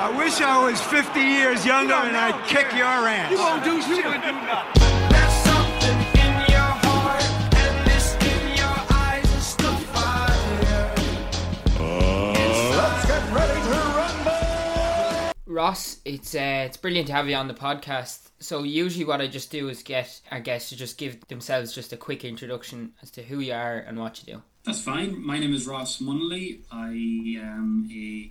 I wish I was 50 years younger and I'd kick your ass. You won't do shit. There's something in your heart and this in your eyes is the fire. Let's get ready to rumble. Ross, it's brilliant to have you on the podcast. So usually what I just do is get our guests to just give themselves just a quick introduction as to who you are and what you do. That's fine. My name is Ross Munley. I am a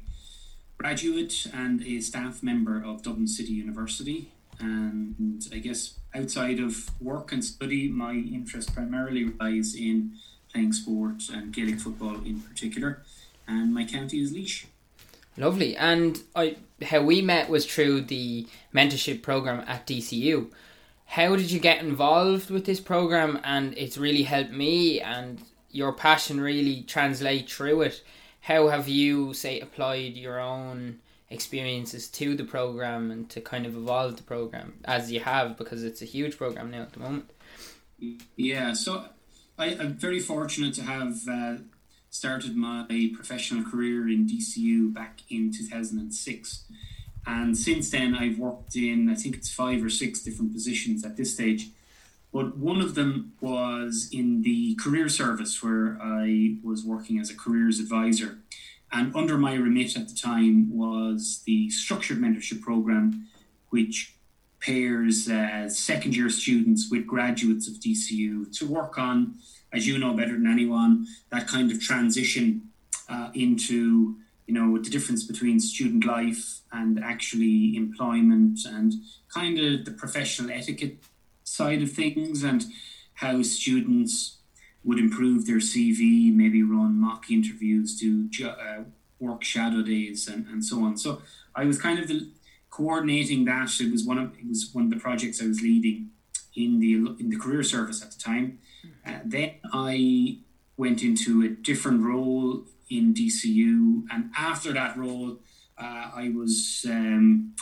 graduate and a staff member of Dublin City University, and I guess outside of work and study my interest primarily lies in playing sport and Gaelic football in particular, and my county is Leash. Lovely. And how we met was through the mentorship programme at DCU. How did you get involved with this programme? And it's really helped me, and your passion really translate through it. How have you, say, applied your own experiences to the programme and to kind of evolve the programme as you have, because it's a huge programme now at the moment? Yeah, so I'm very fortunate to have started my professional career in DCU back in 2006. And since then, I've worked in, I think it's 5 or 6 different positions at this stage. But one of them was in the career service, where I was working as a careers advisor. And under my remit at the time was the structured mentorship program, which pairs second year students with graduates of DCU to work on, as you know better than anyone, that kind of transition into, you know, the difference between student life and actually employment, and kind of the professional etiquette side of things, and how students would improve their CV, maybe run mock interviews, do work shadow days, and so on. So I was kind of coordinating that. It was one of the projects I was leading in the career service at the time. Then I went into a different role in DCU, and after that role, I was given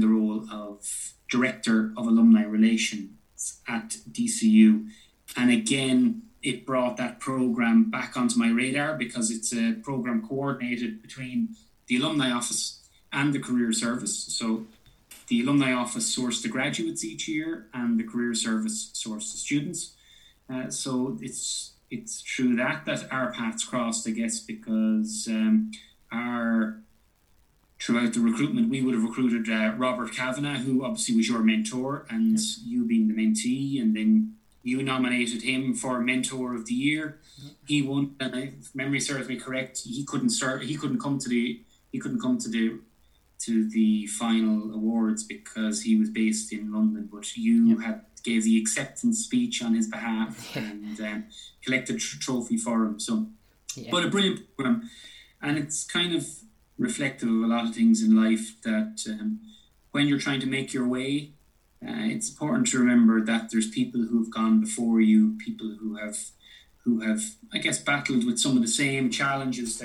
the role of Director of Alumni Relations at DCU. And again, it brought that program back onto my radar, because it's a program coordinated between the Alumni Office and the Career Service. So the Alumni Office sourced the graduates each year, and the Career Service sourced the students. So it's through that our paths crossed, I guess, because throughout the recruitment, we would have recruited Robert Kavanaugh, who obviously was your mentor, and you being the mentee, and then you nominated him for Mentor of the Year. He won, and if memory serves me correct, he couldn't come to the final awards because he was based in London. But you gave the acceptance speech on his behalf and collected trophy for him. So, but a brilliant program, and it's kind of reflective of a lot of things in life that when you're trying to make your way, it's important to remember that there's people who have gone before you, people who have, I guess, battled with some of the same challenges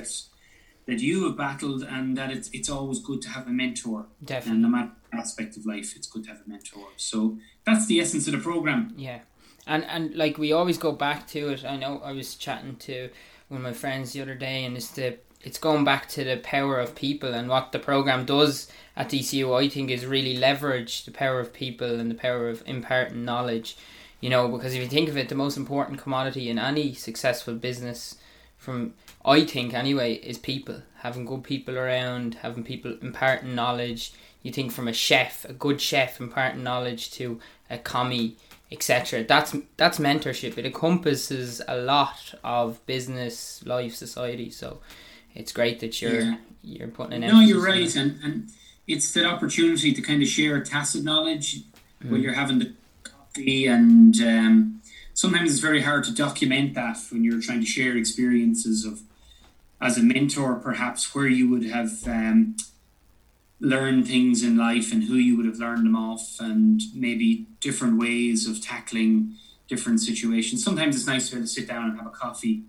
that you have battled, and that it's always good to have a mentor. Definitely. And no matter what aspect of life, it's good to have a mentor. So that's the essence of the program. Yeah. And like, we always go back to it. I know I was chatting to one of my friends the other day, and it's going back to the power of people, and what the programme does at DCU, I think, is really leverage the power of people and the power of imparting knowledge, you know, because if you think of it, the most important commodity in any successful business, from, I think anyway, is people. Having good people around, having people imparting knowledge. You think from a good chef imparting knowledge to a commie, etc. That's mentorship. It encompasses a lot of business, life, society. So it's great that you're putting an emphasis. No, you're right, and it's that opportunity to kind of share tacit knowledge when you're having the coffee, and sometimes it's very hard to document that when you're trying to share experiences of, as a mentor perhaps, where you would have learned things in life and who you would have learned them off, and maybe different ways of tackling different situations. Sometimes it's nice to be able to sit down and have a coffee,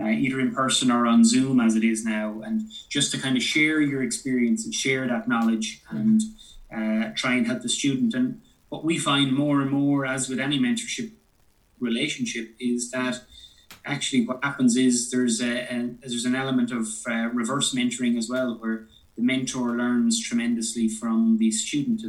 either in person or on Zoom as it is now, and just to kind of share your experience and share that knowledge and try and help the student. And what we find more and more, as with any mentorship relationship, is that actually what happens is there's an element of reverse mentoring as well, where the mentor learns tremendously from the student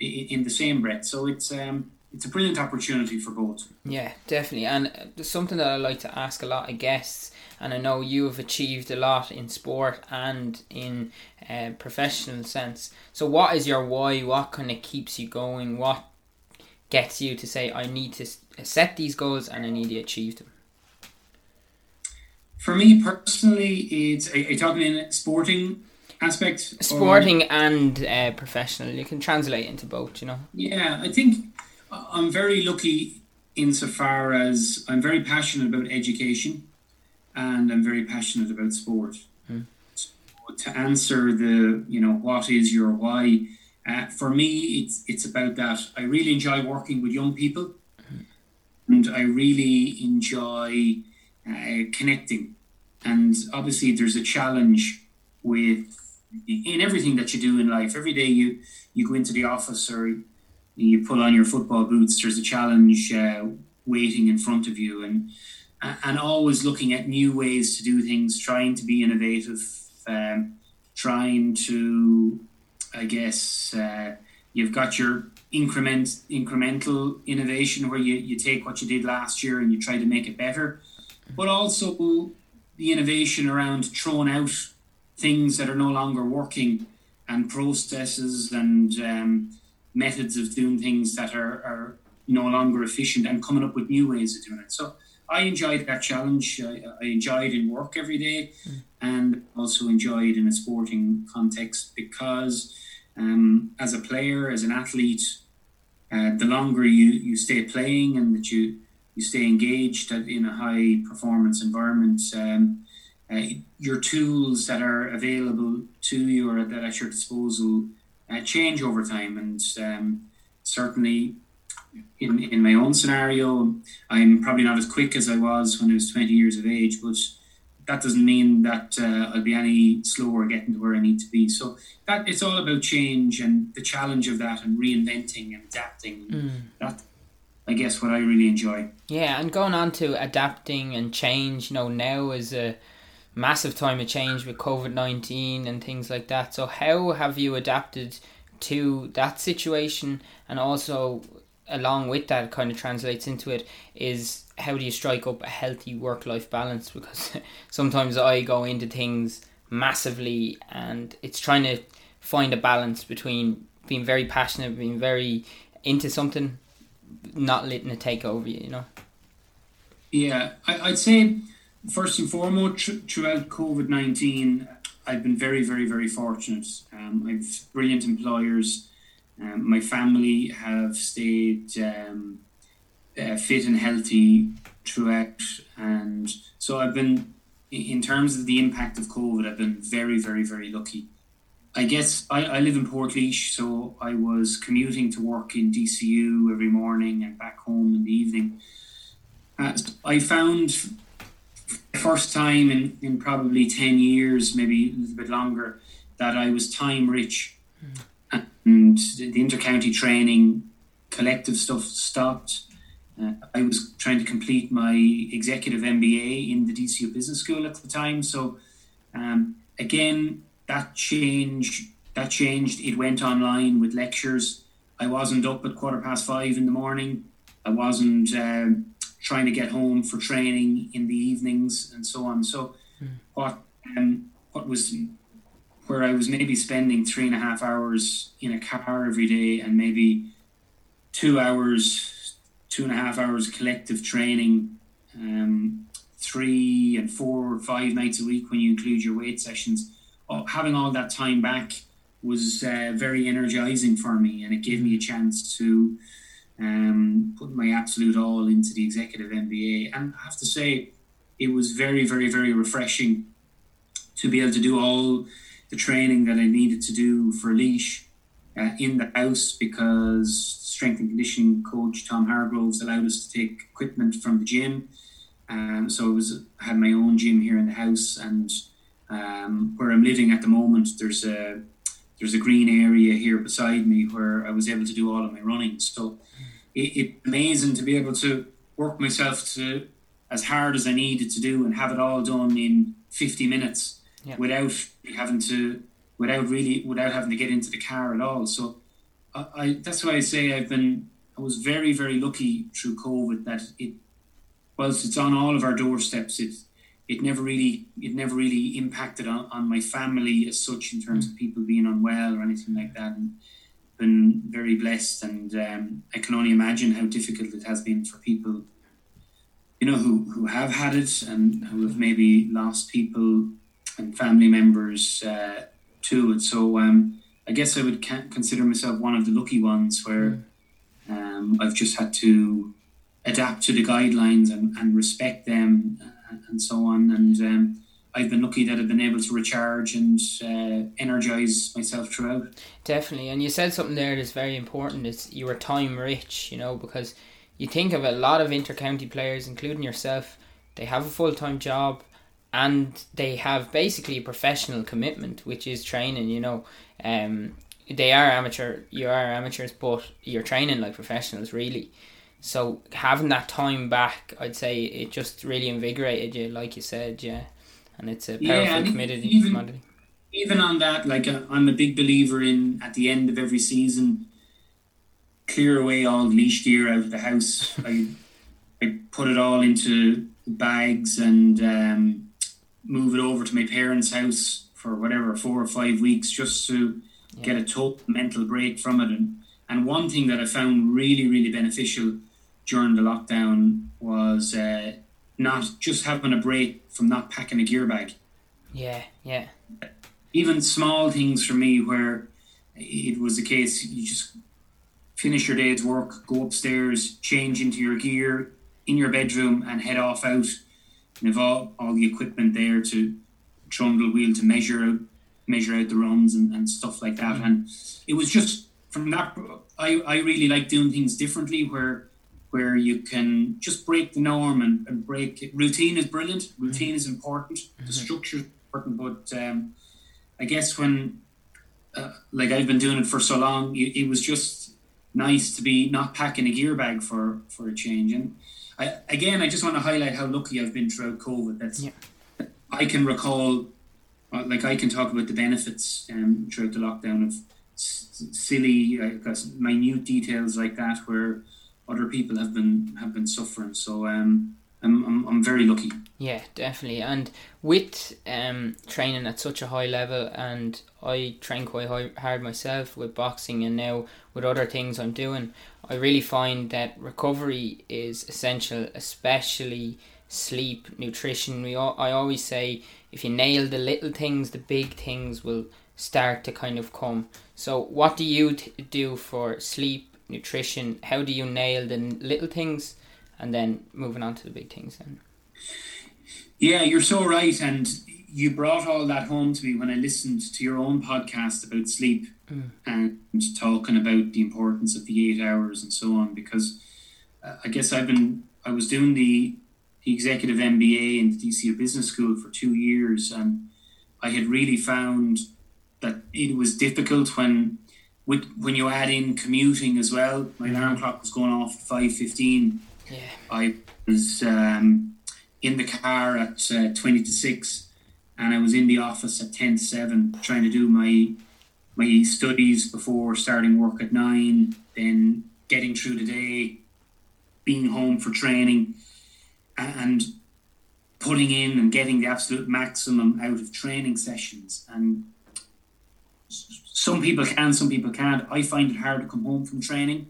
in the same breath. So it's a brilliant opportunity for both. Yeah, definitely. And something that I like to ask a lot of guests, and I know you have achieved a lot in sport and in a professional sense. So what is your why? What kind of keeps you going? What gets you to say, I need to set these goals and I need to achieve them? For me personally, it's, are you talking in sporting aspect? Sporting or? And professional. You can translate into both, you know. Yeah, I think I'm very lucky insofar as I'm very passionate about education and I'm very passionate about sport. So to answer the, you know, what is your why, for me, it's about that. I really enjoy working with young people and I really enjoy connecting. And obviously there's a challenge with in everything that you do in life. Every day you go into the office or you pull on your football boots, there's a challenge waiting in front of you, and always looking at new ways to do things, trying to be innovative, trying to, I guess, you've got your incremental innovation where you take what you did last year and you try to make it better, but also the innovation around throwing out things that are no longer working and processes and methods of doing things that are no longer efficient and coming up with new ways of doing it. So I enjoyed that challenge. I enjoyed in work every day and also enjoyed in a sporting context because as a player, as an athlete, the longer you stay playing and that you stay engaged in a high performance environment, your tools that are available to you or that are at your disposal change over time. And certainly in my own scenario, I'm probably not as quick as I was when I was 20 years of age, but that doesn't mean that I'll be any slower getting to where I need to be. So that it's all about change and the challenge of that and reinventing and adapting. That, I guess, what I really enjoy. Yeah, and going on to adapting and change, you know, now is a massive time of change with COVID-19 and things like that. So how have you adapted to that situation? And also, along with that, kind of translates into it, is how do you strike up a healthy work-life balance? Because sometimes I go into things massively and it's trying to find a balance between being very passionate, being very into something, not letting it take over you, you know? Yeah, I'd say first and foremost, throughout COVID-19, I've been very, very, very fortunate. I've brilliant employers. My family have stayed fit and healthy throughout. And so I've been, in terms of the impact of COVID, I've been very, very, very lucky. I guess I live in Portlaoise, so I was commuting to work in DCU every morning and back home in the evening. I found for the first time in probably 10 years, maybe a little bit longer, that I was time rich. And the inter-county training, collective stuff stopped. I was trying to complete my executive MBA in the DCU Business School at the time. So again, that changed. It went online with lectures. I wasn't up at 5:15 in the morning. I wasn't trying to get home for training in the evenings and so on. So what was where I was maybe spending 3.5 hours in a car every day and maybe 2.5 hours collective training, 3 and 4 or 5 nights a week when you include your weight sessions. Having all that time back was very energizing for me, and it gave me a chance to put my absolute all into the executive MBA. And I have to say, it was very, very, very refreshing to be able to do all the training that I needed to do for Leash in the house, because strength and conditioning coach Tom Hargroves allowed us to take equipment from the gym. So I had my own gym here in the house, and where I'm living at the moment, there's a green area here beside me where I was able to do all of my running. So it's amazing to be able to work myself to as hard as I needed to do and have it all done in 50 minutes without having to without having to get into the car at all. So I that's why I say I was very, very lucky through COVID that it, whilst it's on all of our doorsteps, it never really impacted on my family as such in terms of people being unwell or anything like that. And been very blessed, and I can only imagine how difficult it has been for people, you know, who have had it and who have maybe lost people and family members too. And so I guess I would consider myself one of the lucky ones where I've just had to adapt to the guidelines and respect them and so on. And I've been lucky that I've been able to recharge and energise myself throughout. Definitely. And you said something there that's very important. It's you were time rich, you know, because you think of a lot of inter-county players, including yourself, they have a full-time job and they have basically a professional commitment, which is training, you know. They are amateurs, but you're training like professionals, really. So having that time back, I'd say it just really invigorated you, like you said, yeah. And it's a powerful community. Even on that, like I'm a big believer in, at the end of every season, clear away all leash gear out of the house. I put it all into bags and move it over to my parents' house for whatever, 4 or 5 weeks, just to get a total mental break from it. And one thing that I found really, really beneficial during the lockdown was... not just having a break from not packing a gear bag. Yeah. Even small things for me where it was the case, you just finish your day's work, go upstairs, change into your gear in your bedroom and head off out. And have all the equipment there to trundle wheel to measure out the runs and stuff like that. Mm-hmm. And it was just from that, I really like doing things differently where you can just break the norm and break it. Routine is brilliant. Routine is important. The structure is important. But I guess when, like I've been doing it for so long, it was just nice to be not packing a gear bag for a change. And I just want to highlight how lucky I've been throughout COVID. I can recall, like I can talk about the benefits throughout the lockdown of silly, minute details like that where other people have been suffering, so I'm very lucky. Yeah, definitely. And with training at such a high level, and I train quite hard myself with boxing, and now with other things I'm doing, I really find that recovery is essential, especially sleep, nutrition. I always say if you nail the little things, the big things will start to kind of come. So what do you do for sleep? Nutrition, how do you nail the little things and then moving on to the big things then? Yeah, you're so right, and you brought all that home to me when I listened to your own podcast about sleep and talking about the importance of the 8 hours and so on, because I guess I was doing the executive MBA in the DCU Business School for 2 years, and I had really found that it was difficult when you add in commuting as well. My alarm clock was going off at 5:15. Yeah. I was in the car at 5:40, and I was in the office at 7:10, trying to do my studies before starting work at 9:00, then getting through the day, being home for training, and putting in and getting the absolute maximum out of training sessions. And some people can, some people can't. I find it hard to come home from training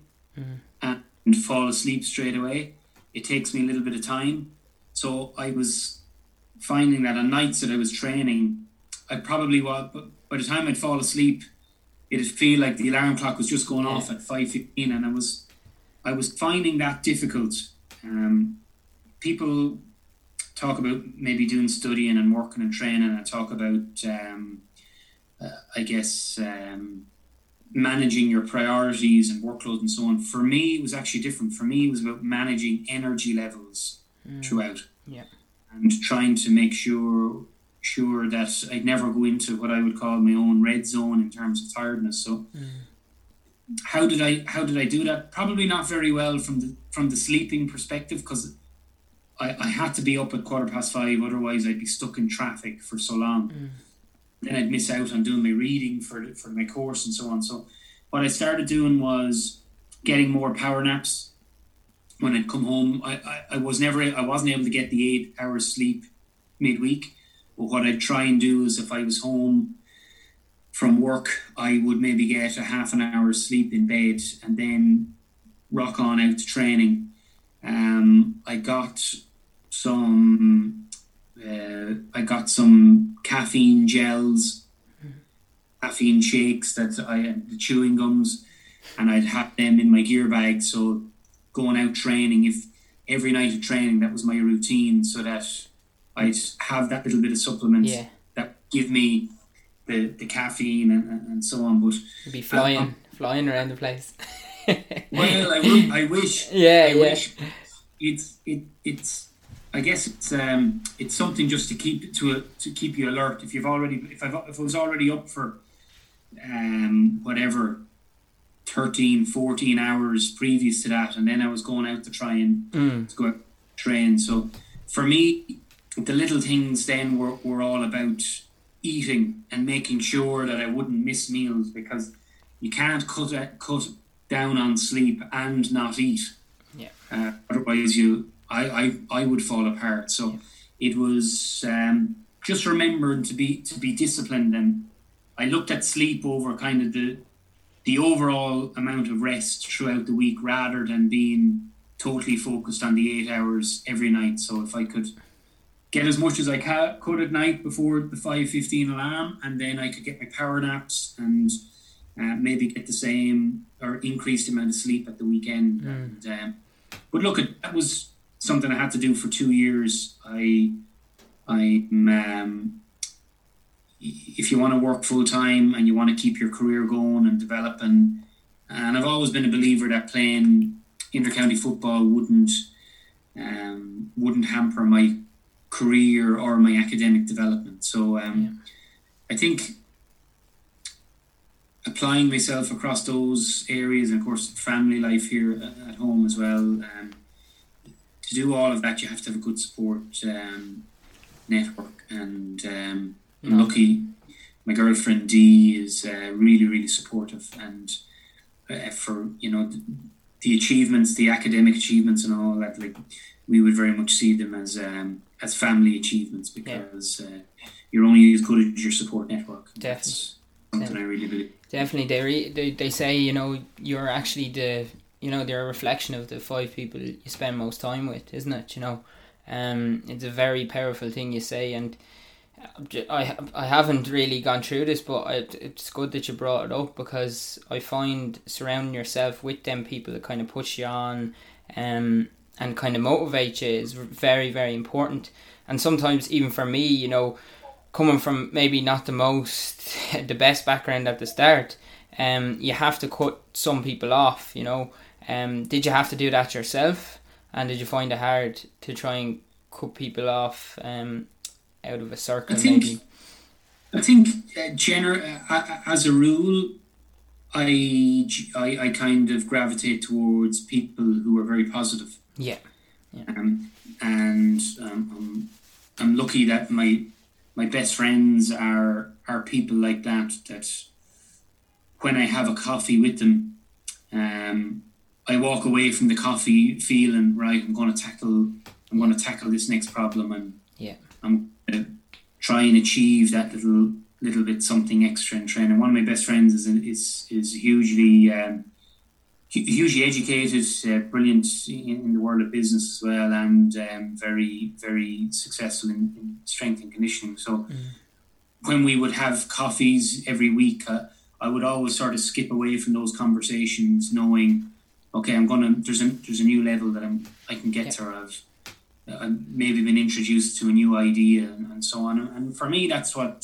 and fall asleep straight away. It takes me a little bit of time. So I was finding that on nights that I was training, by the time I'd fall asleep, it'd feel like the alarm clock was just going off at 5:15, and I was finding that difficult. People talk about maybe doing studying and working and training, and I talk about... managing your priorities and workload and so on. For me, it was actually different. For me, it was about managing energy levels throughout, and trying to make sure that I'd never go into what I would call my own red zone in terms of tiredness. So, how did I do that? Probably not very well from the sleeping perspective, because I had to be up at 5:15, otherwise I'd be stuck in traffic for so long. then I'd miss out on doing my reading for my course and so on. So what I started doing was getting more power naps. When I'd come home, I wasn't able to get the 8 hours sleep midweek. But what I'd try and do is if I was home from work, I would maybe get a half an hour's sleep in bed and then rock on out to training. I got some caffeine gels, caffeine shakes the chewing gums, and I'd have them in my gear bag. So going out training, if every night of training, that was my routine, so that I'd have that little bit of supplement that give me the caffeine and so on. But you'd be flying around the place. Well, I wish. I wish. It's. I guess it's something just to keep you alert. If you've already, if I was already up for 13, 14 hours previous to that, and then I was going out to try and to go out train. So for me, the little things then were all about eating and making sure that I wouldn't miss meals, because you can't cut down on sleep and not eat. Yeah. Otherwise, I would fall apart. So it was just remembering to be disciplined. And I looked at sleep over kind of the overall amount of rest throughout the week, rather than being totally focused on the 8 hours every night. So if I could get as much as I could at night before the 5:15 alarm, and then I could get my power naps and maybe get the same or increased amount of sleep at the weekend. Mm. And, but look, that was something I had to do for 2 years. If you want to work full time and you want to keep your career going and develop, and I've always been a believer that playing intercounty football wouldn't hamper my career or my academic development. So I think applying myself across those areas, and of course family life here at home as well, to do all of that you have to have a good support network. And I'm lucky, my girlfriend Dee is really, really supportive, and for the achievements, the academic achievements and all that, like, we would very much see them as family achievements, because you're only as good as your support network. Definitely. That's something I really believe. Definitely. They say, you're actually they're a reflection of the five people you spend most time with, isn't it? It's a very powerful thing you say, and I haven't really gone through this, but it's good that you brought it up, because I find surrounding yourself with them people that kind of push you on and kind of motivate you is very, very important. And sometimes even for me, coming from maybe not the best background at the start, you have to cut some people off, Did you have to do that yourself? And did you find it hard to try and cut people off out of a circle? As a rule, I kind of gravitate towards people who are very positive. Yeah. I'm lucky that my best friends are people like that. That when I have a coffee with them, I walk away from the coffee feeling, right, I'm going to tackle this next problem, and I'm going to try and achieve that little bit something extra in training. One of my best friends is hugely educated, brilliant in the world of business as well, and very, very successful in strength and conditioning. So when we would have coffees every week, I would always sort of skip away from those conversations, knowing, okay, there's a new level that I can get to, or I've maybe been introduced to a new idea and so on. And for me, that's what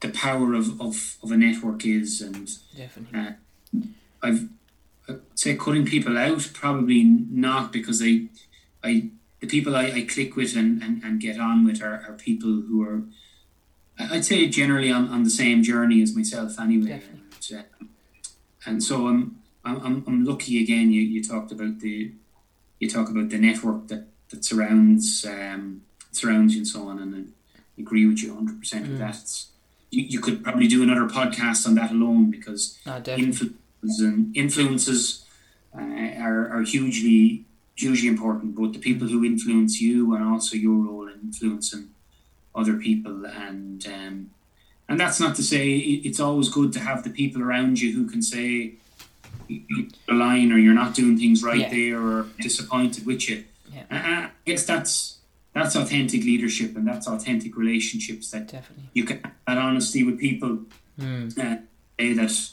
the power of a network is. And definitely, I'd say cutting people out, probably not, because the people I click with and get on with are people who are, I'd say, generally on the same journey as myself anyway. And so I'm lucky again. You talk about the network that surrounds surrounds you and so on, and I agree with you 100% with that. It's, you could probably do another podcast on that alone, because influences are hugely important, both the people who influence you and also your role in influencing other people. And that's not to say it's always good to have the people around you who can say a line, or you're not doing things right there, or disappointed with you. Yeah. I guess that's authentic leadership, and that's authentic relationships, that you can have that honesty with people. Say that,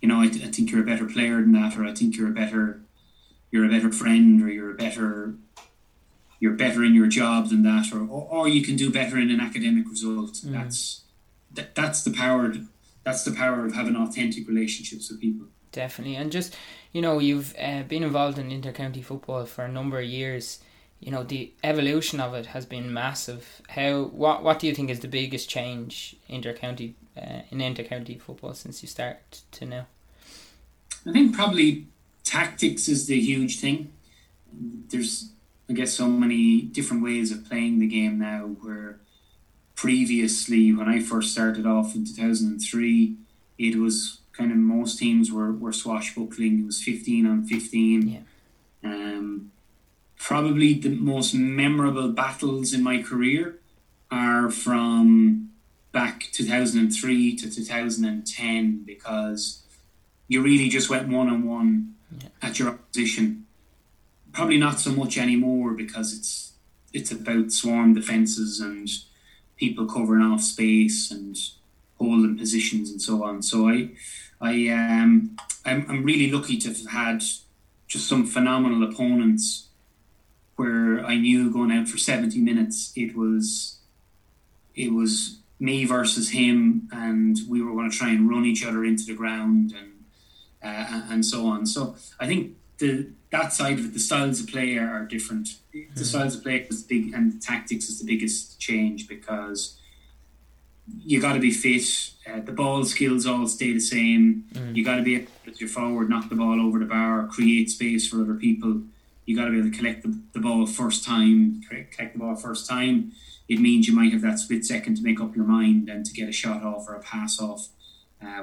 you know, I think you're a better player than that, or I think you're a better friend, or you're better in your job than that, or you can do better in an academic result. That's the power of having authentic relationships with people. Definitely. And just, you know, you've been involved in inter-county football for a number of years. You know, the evolution of it has been massive. What do you think is the biggest change inter-county football since you started to now? I think probably tactics is the huge thing. There's, I guess, so many different ways of playing the game now, where previously, when I first started off in 2003, it was kind of most teams were swashbuckling. It was 15 on 15. Yeah. Probably the most memorable battles in my career are from back 2003 to 2010, because you really just went one-on-one at your opposition. Probably not so much anymore, because it's about swarm defences and people covering off space and holding positions and so on. So I'm really lucky to have had just some phenomenal opponents, where I knew going out for 70 minutes it was me versus him, and we were going to try and run each other into the ground and so on. So I think that side of it, the styles of play are different. The styles of play is big, and the tactics is the biggest change, because you got to be fit. The ball skills all stay the same. You got to be able to put your forward, knock the ball over the bar, create space for other people. You got to be able to collect the ball first time. It means you might have that split second to make up your mind and to get a shot off or a pass off.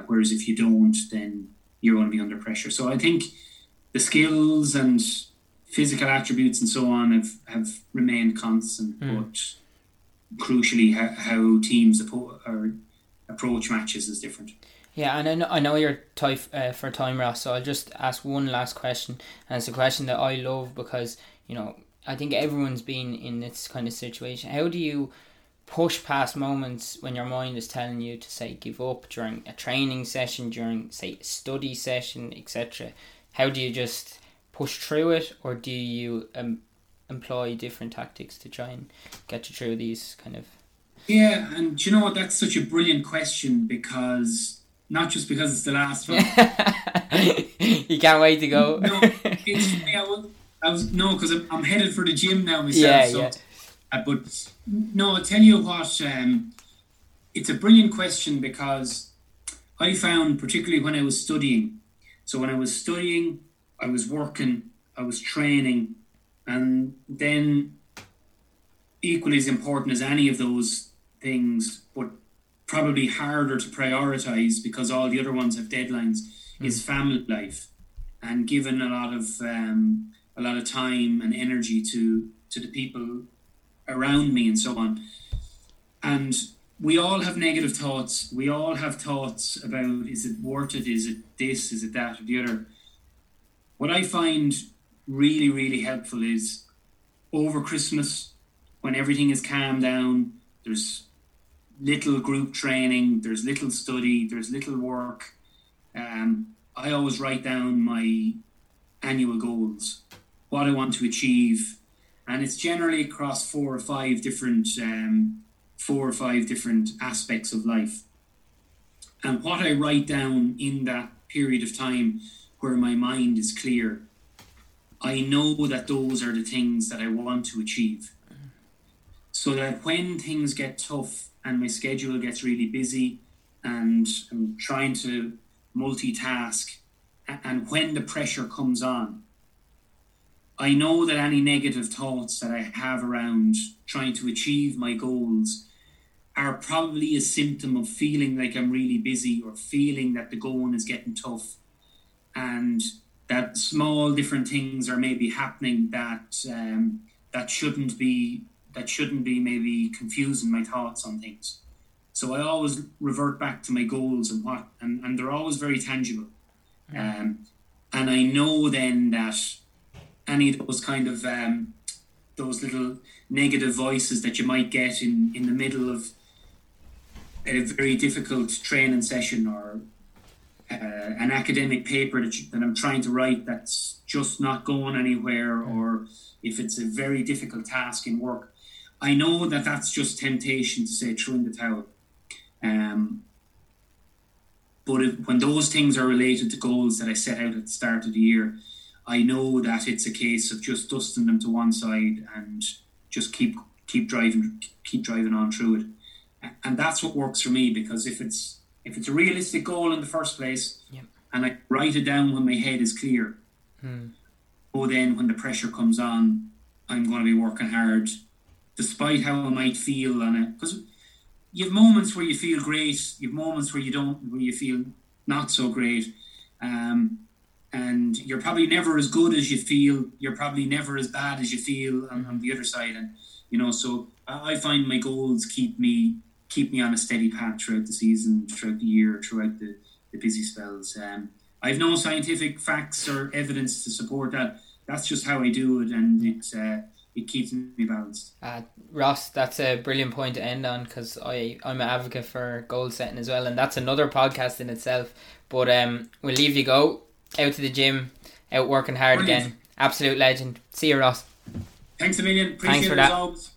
Whereas if you don't, then you're going to be under pressure. So I think the skills and physical attributes and so on have remained constant, but crucially, how teams approach matches is different. Yeah, and I know you're tight for time, Ross, so I'll just ask one last question. And it's a question that I love, because, you know, I think everyone's been in this kind of situation. How do you push past moments when your mind is telling you to, say, give up during a training session, during, say, a study session, etc.? How do you just push through it, or do you employ different tactics to try and get you through these kind of... Yeah, and you know what, that's such a brilliant question, because... Not just because it's the last one. You can't wait to go. No, because I'm headed for the gym now myself. But no, I'll tell you what, it's a brilliant question, because I found, particularly when I was studying. So when I was studying, I was working, I was training, and then equally as important as any of those things, but probably harder to prioritize, because all the other ones have deadlines, is family life, and giving a lot of time and energy to the people around me and so on. And we all have negative thoughts. We all have thoughts about, is it worth it? Is it this? Is it that or the other? What I find really, really helpful is over Christmas, when everything is calmed down, there's little group training, there's little study, there's little work. I always write down my annual goals, what I want to achieve, and it's generally across four or five different aspects of life. And what I write down in that period of time where my mind is clear, I know that those are the things that I want to achieve. So that when things get tough and my schedule gets really busy and I'm trying to multitask, and when the pressure comes on, I know that any negative thoughts that I have around trying to achieve my goals are probably a symptom of feeling like I'm really busy or feeling that the going is getting tough and that small different things are maybe happening that that shouldn't be maybe confusing my thoughts on things. So I always revert back to my goals and what, and they're always very tangible. And I know then that any of those kind of those little negative voices that you might get in the middle of a very difficult training session or an academic paper that I'm trying to write that's just not going anywhere, or if it's a very difficult task in work, I know that that's just temptation to say throw in the towel. But when those things are related to goals that I set out at the start of the year, I know that it's a case of just dusting them to one side and just keep driving on through it. And that's what works for me, because if it's a realistic goal in the first place, yep, and I write it down when my head is clear, oh, then when the pressure comes on, I'm going to be working hard, despite how I might feel on it. Because you have moments where you feel great, you have moments where you don't, where you feel not so great, and you're probably never as good as you feel, you're probably never as bad as you feel on the other side. And you know, so I find my goals keep me on a steady path throughout the season, throughout the year, throughout the busy spells. I've no scientific facts or evidence to support that. That's just how I do it, and it keeps me balanced. Ross, that's a brilliant point to end on, because I'm an advocate for goal setting as well, and that's another podcast in itself. But we'll leave you go. Out to the gym, out working hard. Brilliant. Again. Absolute legend. See you, Ross. Thanks a million. Appreciate it as always.